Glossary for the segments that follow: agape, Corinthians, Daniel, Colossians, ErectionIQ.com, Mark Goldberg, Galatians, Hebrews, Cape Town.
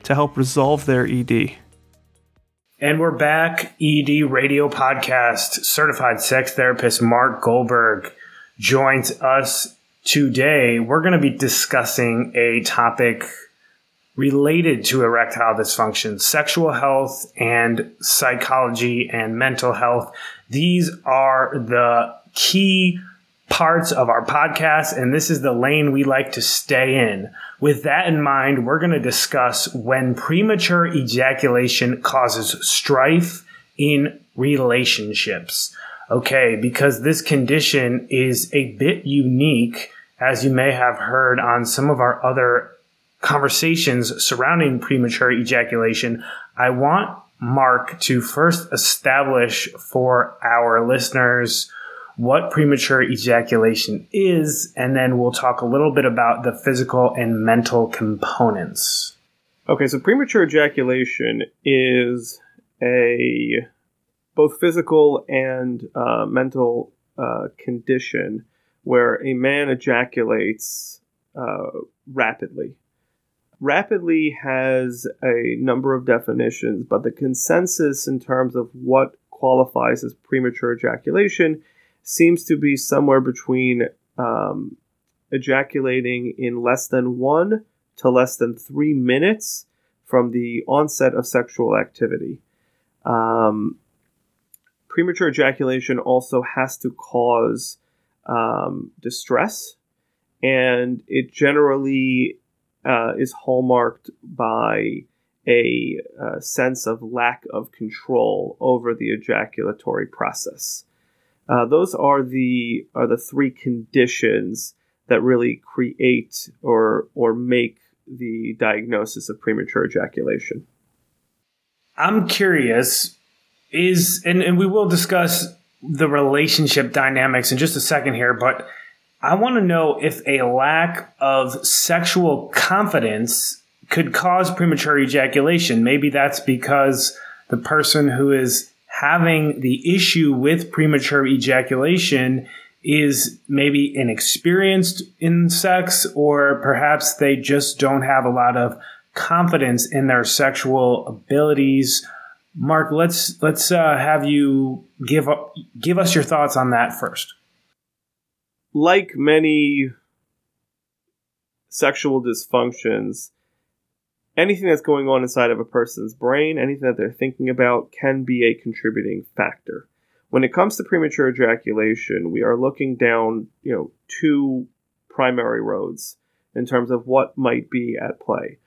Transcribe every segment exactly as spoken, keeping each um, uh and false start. to help resolve their E D. And we're back, E D Radio Podcast. Certified sex therapist Mark Goldberg joins us today. We're going to be discussing a topic related to erectile dysfunction, sexual health and psychology and mental health. These are the key parts of our podcast, and this is the lane we like to stay in. With that in mind, we're going to discuss when premature ejaculation causes strife in relationships. Okay, because this condition is a bit unique, as you may have heard on some of our other conversations surrounding premature ejaculation. I want Mark to first establish for our listeners what premature ejaculation is, and then we'll talk a little bit about the physical and mental components. Okay, so premature ejaculation is a both physical and uh, mental uh, condition where a man ejaculates uh, rapidly. Rapidly has a number of definitions, but the consensus in terms of what qualifies as premature ejaculation seems to be somewhere between um, ejaculating in less than one to less than three minutes from the onset of sexual activity. Um, premature ejaculation also has to cause um, distress, and it generally uh, is hallmarked by a, a sense of lack of control over the ejaculatory process. Uh, those are the are the three conditions that really create or or make the diagnosis of premature ejaculation. I'm curious, is and, and we will discuss the relationship dynamics in just a second here, but I want to know if a lack of sexual confidence could cause premature ejaculation. Maybe that's because the person who is having the issue with premature ejaculation is maybe inexperienced in sex, or perhaps they just don't have a lot of confidence in their sexual abilities. Mark, let's let's uh, have you give up, give us your thoughts on that first. Like many sexual dysfunctions, anything that's going on inside of a person's brain, anything that they're thinking about, can be a contributing factor. When it comes to premature ejaculation, we are looking down, you know, two primary roads in terms of what might be at play.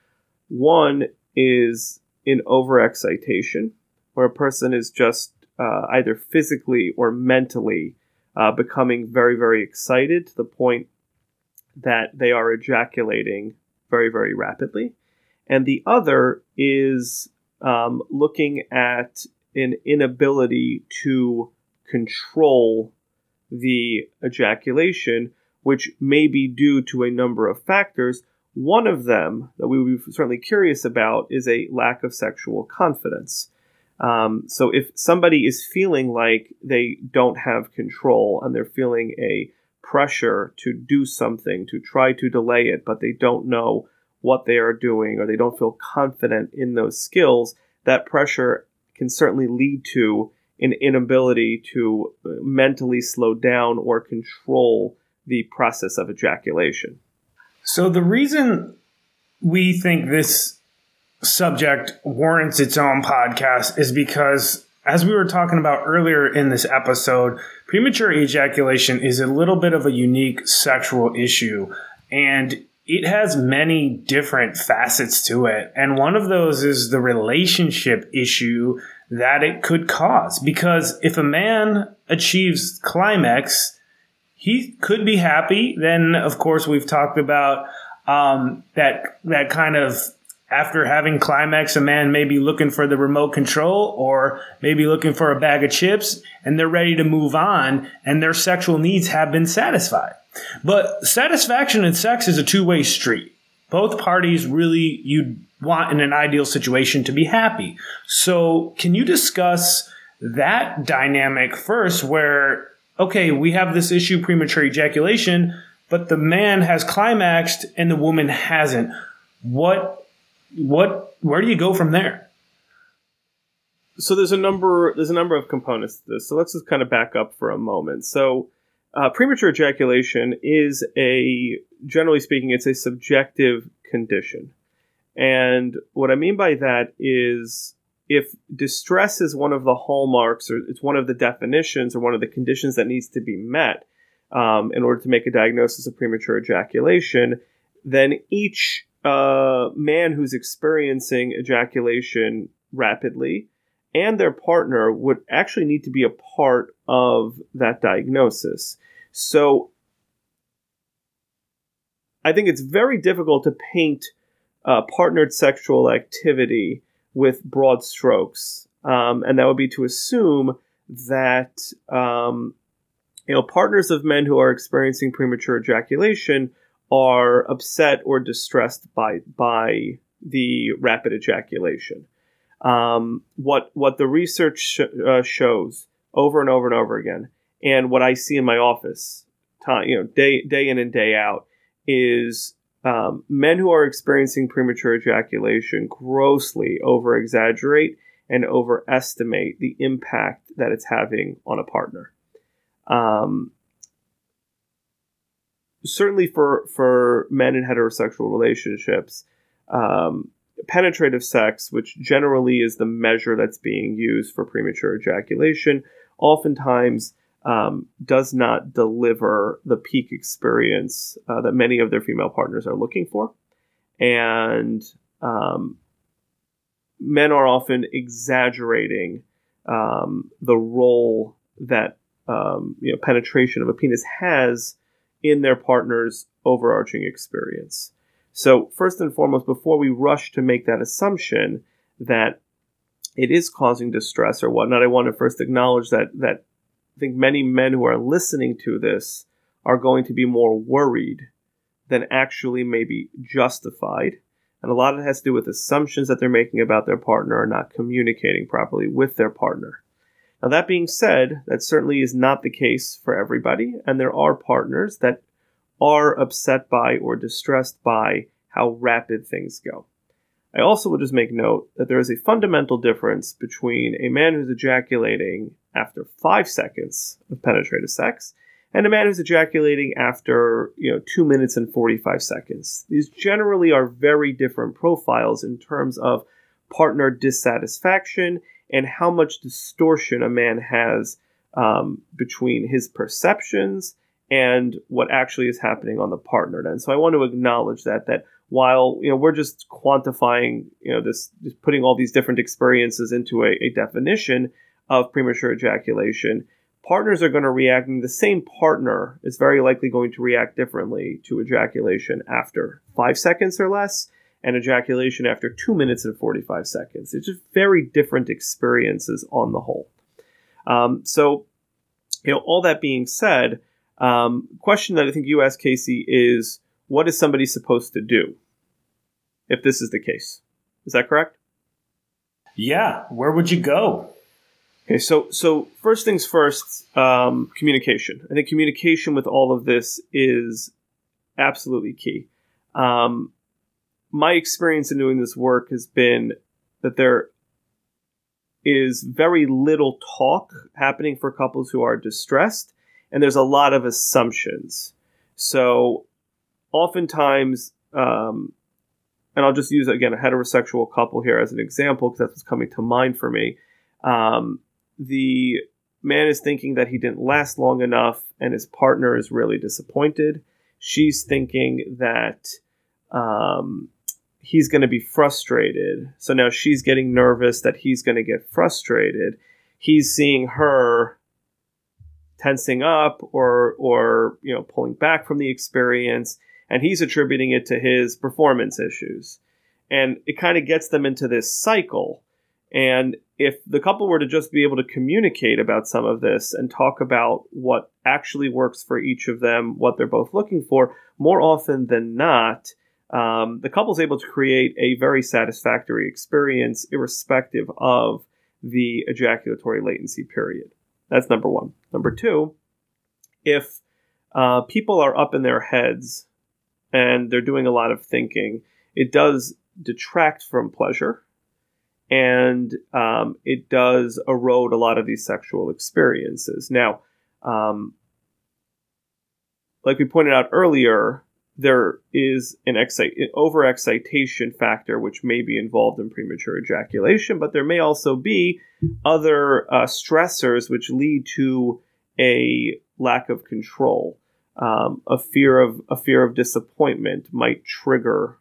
One is an overexcitation, where a person is just uh, either physically or mentally uh, becoming very, very excited to the point that they are ejaculating very, very rapidly. And the other is um, looking at an inability to control the ejaculation, which may be due to a number of factors. One of them that we would be certainly curious about is a lack of sexual confidence. Um, so if somebody is feeling like they don't have control and they're feeling a pressure to do something, to try to delay it, but they don't know what they are doing, or they don't feel confident in those skills, that pressure can certainly lead to an inability to mentally slow down or control the process of ejaculation. So the reason we think this subject warrants its own podcast is because, as we were talking about earlier in this episode, premature ejaculation is a little bit of a unique sexual issue, and it has many different facets to it. And one of those is the relationship issue that it could cause. Because if a man achieves climax, he could be happy. Then, of course, we've talked about um, that that kind of after having climax, a man may be looking for the remote control or maybe looking for a bag of chips, and they're ready to move on, and their sexual needs have been satisfied. But satisfaction in sex is a two-way street. Both parties really you'd want in an ideal situation to be happy. So can you discuss that dynamic first where, okay, we have this issue, premature ejaculation, but the man has climaxed and the woman hasn't. What What? Where do you go from there? So there's a number. There's a number of components to this. So let's just kind of back up for a moment. So uh, premature ejaculation is a, generally speaking, it's a subjective condition, and what I mean by that is if distress is one of the hallmarks, or it's one of the definitions, or one of the conditions that needs to be met um, in order to make a diagnosis of premature ejaculation, then each A uh, man who's experiencing ejaculation rapidly and their partner would actually need to be a part of that diagnosis. So I think it's very difficult to paint uh, partnered sexual activity with broad strokes. Um, and that would be to assume that, um, you know, partners of men who are experiencing premature ejaculation are upset or distressed by by the rapid ejaculation. Um, what what the research sh- uh, shows over and over and over again, and what I see in my office, time, you know, day day in and day out, is um, men who are experiencing premature ejaculation grossly over-exaggerate and overestimate the impact that it's having on a partner. Um, Certainly for, for men in heterosexual relationships, um, penetrative sex, which generally is the measure that's being used for premature ejaculation, oftentimes um, does not deliver the peak experience uh, that many of their female partners are looking for. And um, men are often exaggerating um, the role that um, you know, penetration of a penis has in their partner's overarching experience. So first and foremost, before we rush to make that assumption that it is causing distress or whatnot, I want to first acknowledge that that I think many men who are listening to this are going to be more worried than actually maybe justified. And a lot of it has to do with assumptions that they're making about their partner or not communicating properly with their partner. Now, that being said, that certainly is not the case for everybody, and there are partners that are upset by or distressed by how rapid things go. I also would just make note that there is a fundamental difference between a man who's ejaculating after five seconds of penetrative sex and a man who's ejaculating after, you know, two minutes and forty-five seconds. These generally are very different profiles in terms of partner dissatisfaction and how much distortion a man has um, between his perceptions and what actually is happening on the partner. And so I want to acknowledge that, that while, you know, we're just quantifying, you know, this, just putting all these different experiences into a, a definition of premature ejaculation, partners are going to react, and the same partner is very likely going to react differently to ejaculation after five seconds or less and ejaculation after two minutes and forty-five seconds. It's just very different experiences on the whole. Um, so, you know, all that being said, um, question that I think you asked, Casey, is what is somebody supposed to do if this is the case? Is that correct? Yeah. Where would you go? Okay. So, so first things first, um, communication. I think communication with all of this is absolutely key. Um, My experience in doing this work has been that there is very little talk happening for couples who are distressed, and there's a lot of assumptions. So oftentimes, um, and I'll just use, again, a heterosexual couple here as an example because that's what's coming to mind for me. Um, the man is thinking that he didn't last long enough, and his partner is really disappointed. She's thinking that Um, he's going to be frustrated. So now she's getting nervous that he's going to get frustrated. He's seeing her tensing up or, or, you know, pulling back from the experience, and he's attributing it to his performance issues. And it kind of gets them into this cycle. And if the couple were to just be able to communicate about some of this and talk about what actually works for each of them, what they're both looking for, more often than not, um, the couple's able to create a very satisfactory experience irrespective of the ejaculatory latency period. That's number one. Number two, if uh, people are up in their heads and they're doing a lot of thinking, it does detract from pleasure. And um, it does erode a lot of these sexual experiences. Now, um, like we pointed out earlier, there is an, exci- an overexcitation factor which may be involved in premature ejaculation, but there may also be other uh, stressors which lead to a lack of control. Um, a fear of a fear of disappointment might trigger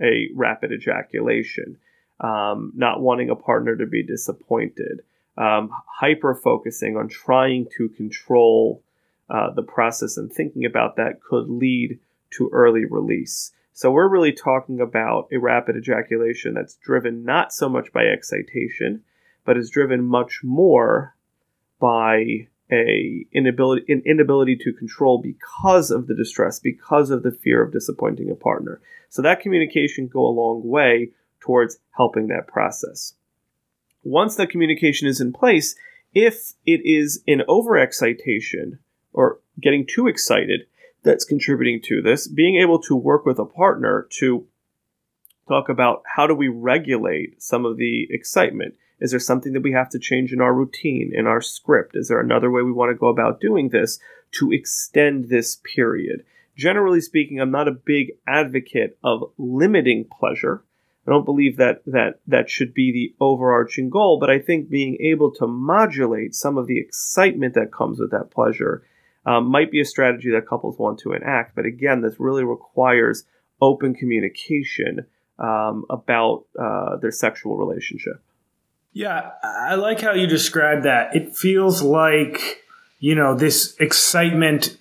a rapid ejaculation. Um, not wanting a partner to be disappointed, um, hyper-focusing on trying to control uh, the process and thinking about that could lead to early release. So we're really talking about a rapid ejaculation that's driven not so much by excitation, but is driven much more by a inability, an inability to control because of the distress, because of the fear of disappointing a partner. So that communication go a long way towards helping that process. Once the communication is in place, if it is an overexcitation or getting too excited that's contributing to this, being able to work with a partner to talk about how do we regulate some of the excitement? Is there something that we have to change in our routine, in our script? Is there another way we want to go about doing this to extend this period? Generally speaking, I'm not a big advocate of limiting pleasure. I don't believe that, that that should be the overarching goal, but I think being able to modulate some of the excitement that comes with that pleasure um, might be a strategy that couples want to enact. But again, this really requires open communication um, about uh, their sexual relationship. Yeah, I like how you described that. It feels like, you know, this excitement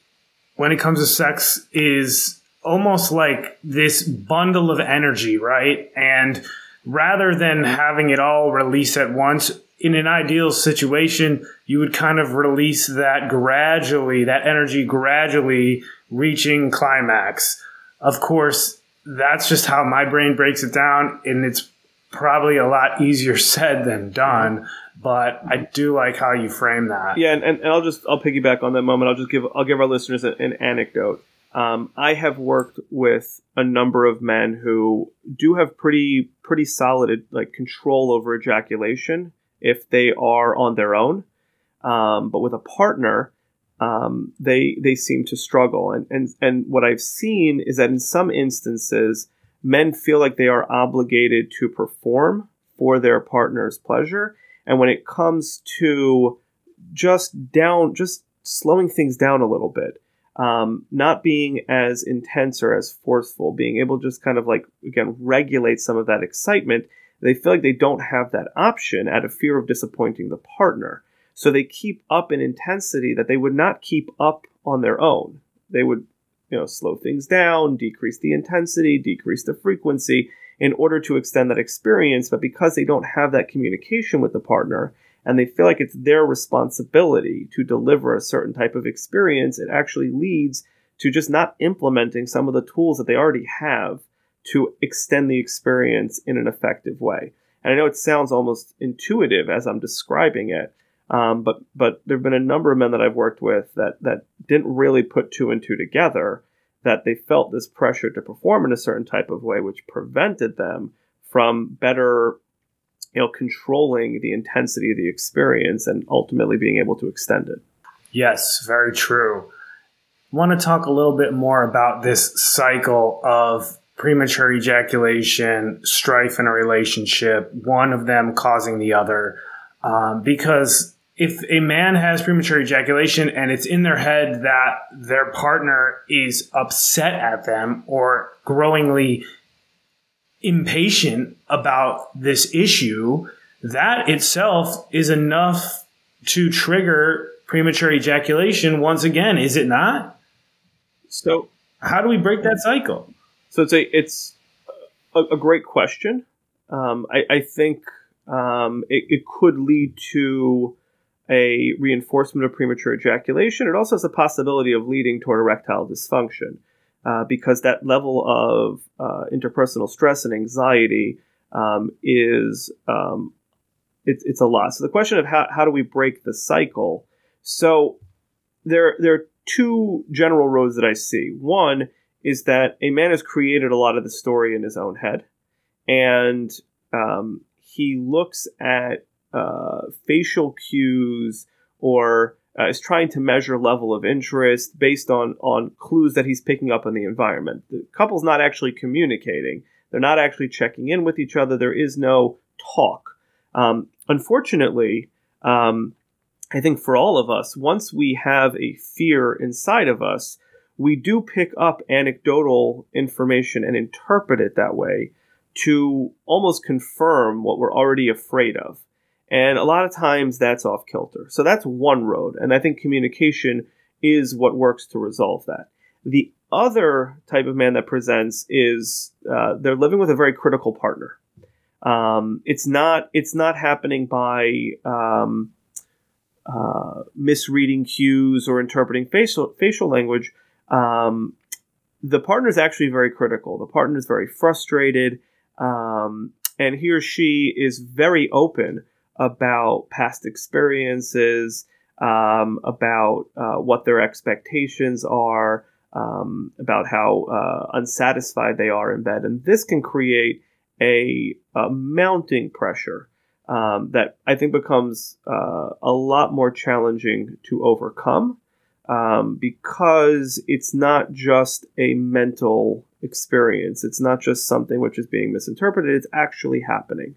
when it comes to sex is almost like this bundle of energy, right? And rather than having it all release at once, in an ideal situation, you would kind of release that gradually, that energy gradually reaching climax. Of course, that's just how my brain breaks it down, and it's probably a lot easier said than done. But I do like how you frame that. Yeah, and, and, and I'll just I'll piggyback on that moment. I'll just give I'll give our listeners an, an anecdote. Um, I have worked with a number of men who do have pretty pretty solid like control over ejaculation if they are on their own, um, but with a partner, um, they they seem to struggle. And and and what I've seen is that in some instances, men feel like they are obligated to perform for their partner's pleasure, and when it comes to just down, just slowing things down a little bit. Um, not being as intense or as forceful, being able to just kind of like, again, regulate some of that excitement, they feel like they don't have that option out of fear of disappointing the partner. So they keep up an intensity that they would not keep up on their own. They would, you know, slow things down, decrease the intensity, decrease the frequency in order to extend that experience. But because they don't have that communication with the partner, and they feel like it's their responsibility to deliver a certain type of experience, it actually leads to just not implementing some of the tools that they already have to extend the experience in an effective way. And I know it sounds almost intuitive as I'm describing it, um, but but there have been a number of men that I've worked with that that didn't really put two and two together, that they felt this pressure to perform in a certain type of way, which prevented them from better, you know, controlling the intensity of the experience and ultimately being able to extend it. Yes, very true. I want to talk a little bit more about this cycle of premature ejaculation, strife in a relationship, one of them causing the other. Um, because if a man has premature ejaculation and it's in their head that their partner is upset at them or growingly impatient about this issue, that itself is enough to trigger premature ejaculation once again, is it not? So how do we break that cycle? So it's a, it's a, a great question. Um, I, I think um, it, it could lead to a reinforcement of premature ejaculation. It also has the possibility of leading toward erectile dysfunction uh, because that level of uh, interpersonal stress and anxiety um, is um, it, it's a lot. So the question of how, how do we break the cycle? So there, there are two general roads that I see. One is that a man has created a lot of the story in his own head, and um, he looks at Uh, facial cues, or uh, is trying to measure level of interest based on on clues that he's picking up in the environment. The couple's not actually communicating. They're not actually checking in with each other. There is no talk. Um, unfortunately, um, I think for all of us, once we have a fear inside of us, we do pick up anecdotal information and interpret it that way to almost confirm what we're already afraid of. And a lot of times that's off kilter. So that's one road. And I think communication is what works to resolve that. The other type of man that presents is uh, they're living with a very critical partner. Um, it's not it's not happening by um, uh, misreading cues or interpreting facial, facial language. Um, the partner is actually very critical. The partner is very frustrated. Um, and he or she is very open about past experiences, um, about uh, what their expectations are, um, about how uh, unsatisfied they are in bed. And this can create a, a mounting pressure um, that I think becomes uh, a lot more challenging to overcome um, because it's not just a mental experience. It's not just something which is being misinterpreted. It's actually happening.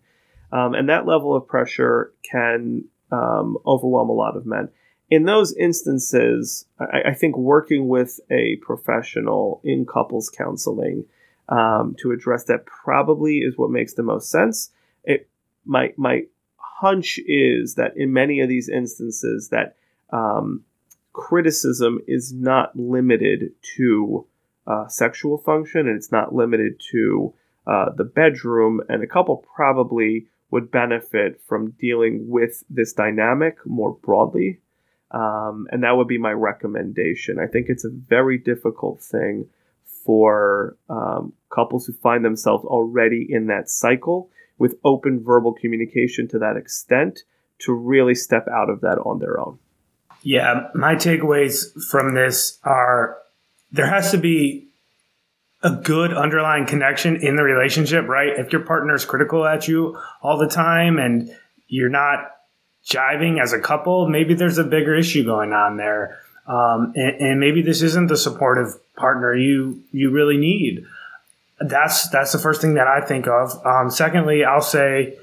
Um, and that level of pressure can um, overwhelm a lot of men. In those instances, I, I think working with a professional in couples counseling um, to address that probably is what makes the most sense. It, my my hunch is that in many of these instances, that um, criticism is not limited to uh, sexual function, and it's not limited to uh, the bedroom, and a couple probably would benefit from dealing with this dynamic more broadly. Um, and that would be my recommendation. I think it's a very difficult thing for um, couples who find themselves already in that cycle with open verbal communication to that extent to really step out of that on their own. Yeah, my takeaways from this are there has to be a good underlying connection in the relationship, right? If your partner is critical at you all the time and you're not jiving as a couple, maybe there's a bigger issue going on there. Um, and, and maybe this isn't the supportive partner you, you really need. That's, that's the first thing that I think of. Um, secondly, I'll say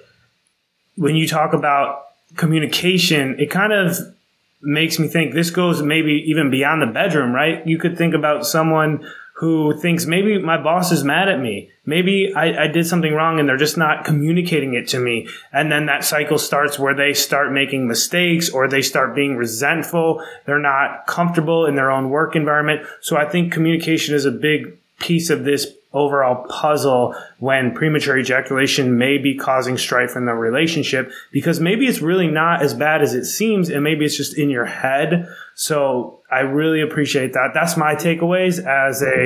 when you talk about communication, it kind of makes me think this goes maybe even beyond the bedroom, right? You could think about someone who thinks maybe my boss is mad at me. Maybe I, I did something wrong and they're just not communicating it to me. And then that cycle starts where they start making mistakes or they start being resentful. They're not comfortable in their own work environment. So I think communication is a big piece of this overall puzzle when premature ejaculation may be causing strife in the relationship, because maybe it's really not as bad as it seems and maybe it's just in your head. So I really appreciate that. That's my takeaways as a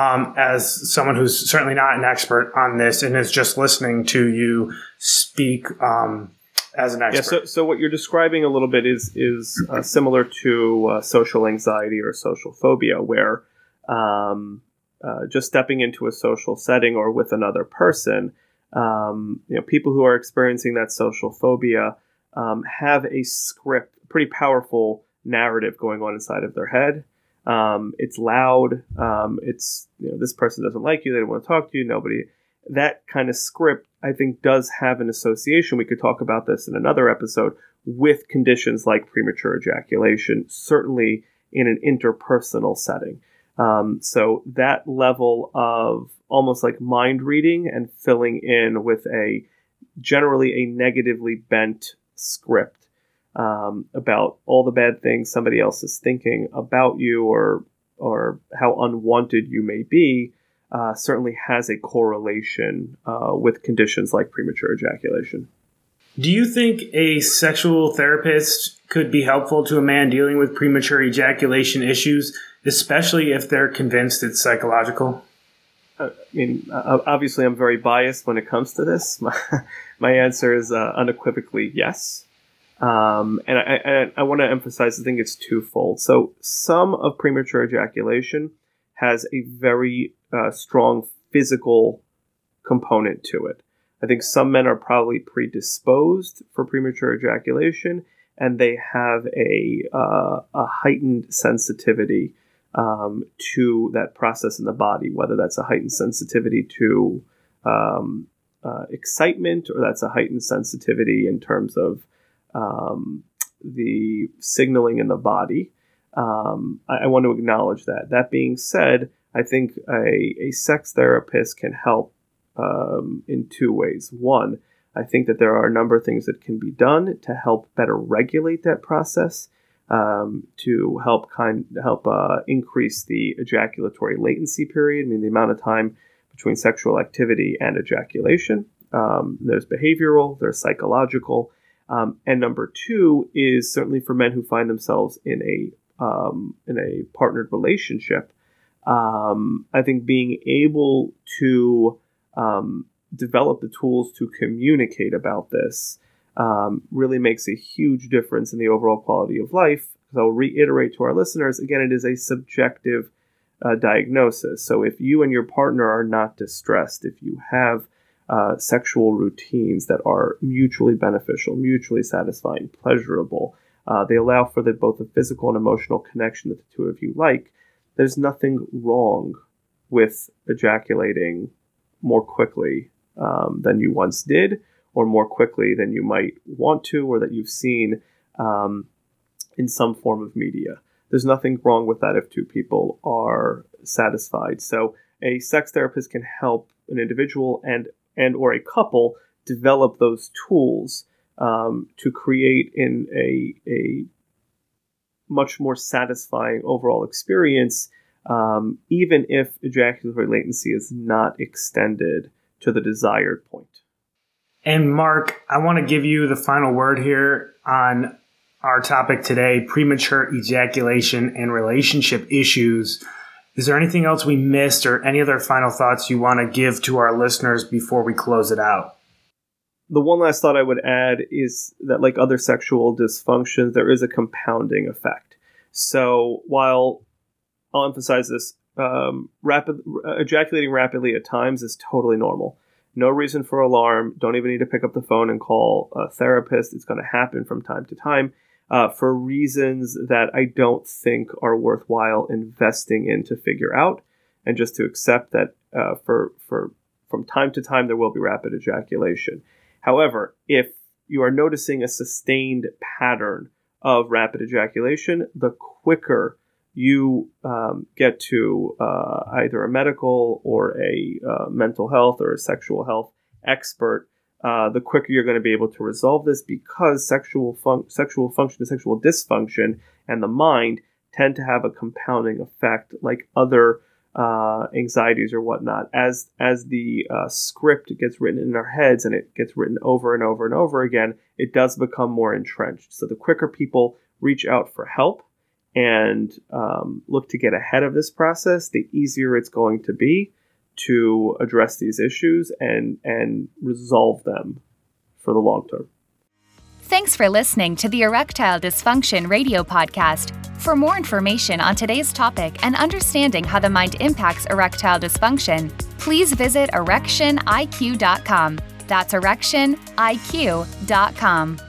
um, as someone who's certainly not an expert on this and is just listening to you speak um, as an expert. Yeah, so, so what you're describing a little bit is is uh, similar to uh, social anxiety or social phobia, where um, uh, just stepping into a social setting or with another person, um, you know, people who are experiencing that social phobia um, have a script, pretty powerful narrative going on inside of their head. Um, it's loud. Um, it's, you know, this person doesn't like you. They don't want to talk to you. Nobody. That kind of script, I think, does have an association. We could talk about this in another episode with conditions like premature ejaculation, certainly in an interpersonal setting. Um, so that level of almost like mind reading and filling in with a generally a negatively bent script Um, about all the bad things somebody else is thinking about you or or how unwanted you may be, uh, certainly has a correlation uh, with conditions like premature ejaculation. Do you think a sexual therapist could be helpful to a man dealing with premature ejaculation issues, especially if they're convinced it's psychological? I mean, obviously, I'm very biased when it comes to this. My, my answer is uh, unequivocally yes. Um, and I, I, I want to emphasize, I think it's twofold. So some of premature ejaculation has a very uh, strong physical component to it. I think some men are probably predisposed for premature ejaculation, and they have a, uh, a heightened sensitivity um, to that process in the body, whether that's a heightened sensitivity to um, uh, excitement, or that's a heightened sensitivity in terms of um, the signaling in the body. Um, I, I want to acknowledge that. That being said, I think a, a sex therapist can help Um, in two ways. One, I think that there are a number of things that can be done to help better regulate that process, um, to help kind help uh, increase the ejaculatory latency period, I mean the amount of time between sexual activity and ejaculation. Um, there's behavioral, there's psychological, um, and number two is certainly for men who find themselves in a um, in a partnered relationship. Um, I think being able to Um, develop the tools to communicate about this um, really makes a huge difference in the overall quality of life. So I'll reiterate to our listeners, again, it is a subjective uh, diagnosis. So if you and your partner are not distressed, if you have uh, sexual routines that are mutually beneficial, mutually satisfying, pleasurable, uh, they allow for the, both the physical and emotional connection that the two of you like, there's nothing wrong with ejaculating more quickly um, than you once did, or more quickly than you might want to, or that you've seen um, in some form of media. There's nothing wrong with that if two people are satisfied. So a sex therapist can help an individual and and or a couple develop those tools um, to create in a, a much more satisfying overall experience, Um, even if ejaculatory latency is not extended to the desired point. And Mark, I want to give you the final word here on our topic today, premature ejaculation and relationship issues. Is there anything else we missed, or any other final thoughts you want to give to our listeners before we close it out? The one last thought I would add is that, like other sexual dysfunctions, there is a compounding effect. So while I'll emphasize this, um, rapid, uh, ejaculating rapidly at times is totally normal. No reason for alarm. Don't even need to pick up the phone and call a therapist. It's going to happen from time to time uh, for reasons that I don't think are worthwhile investing in to figure out, and just to accept that uh, for for from time to time there will be rapid ejaculation. However, if you are noticing a sustained pattern of rapid ejaculation, the quicker you um, get to uh, either a medical or a uh, mental health or a sexual health expert, uh, the quicker you're going to be able to resolve this, because sexual fun- sexual function and sexual dysfunction and the mind tend to have a compounding effect, like other uh, anxieties or whatnot. As, as the uh, script gets written in our heads and it gets written over and over and over again, it does become more entrenched. So the quicker people reach out for help and um, look to get ahead of this process, the easier it's going to be to address these issues and, and resolve them for the long term. Thanks for listening to the Erectile Dysfunction Radio Podcast. For more information on today's topic and understanding how the mind impacts erectile dysfunction, please visit erection I Q dot com. That's erection I Q dot com.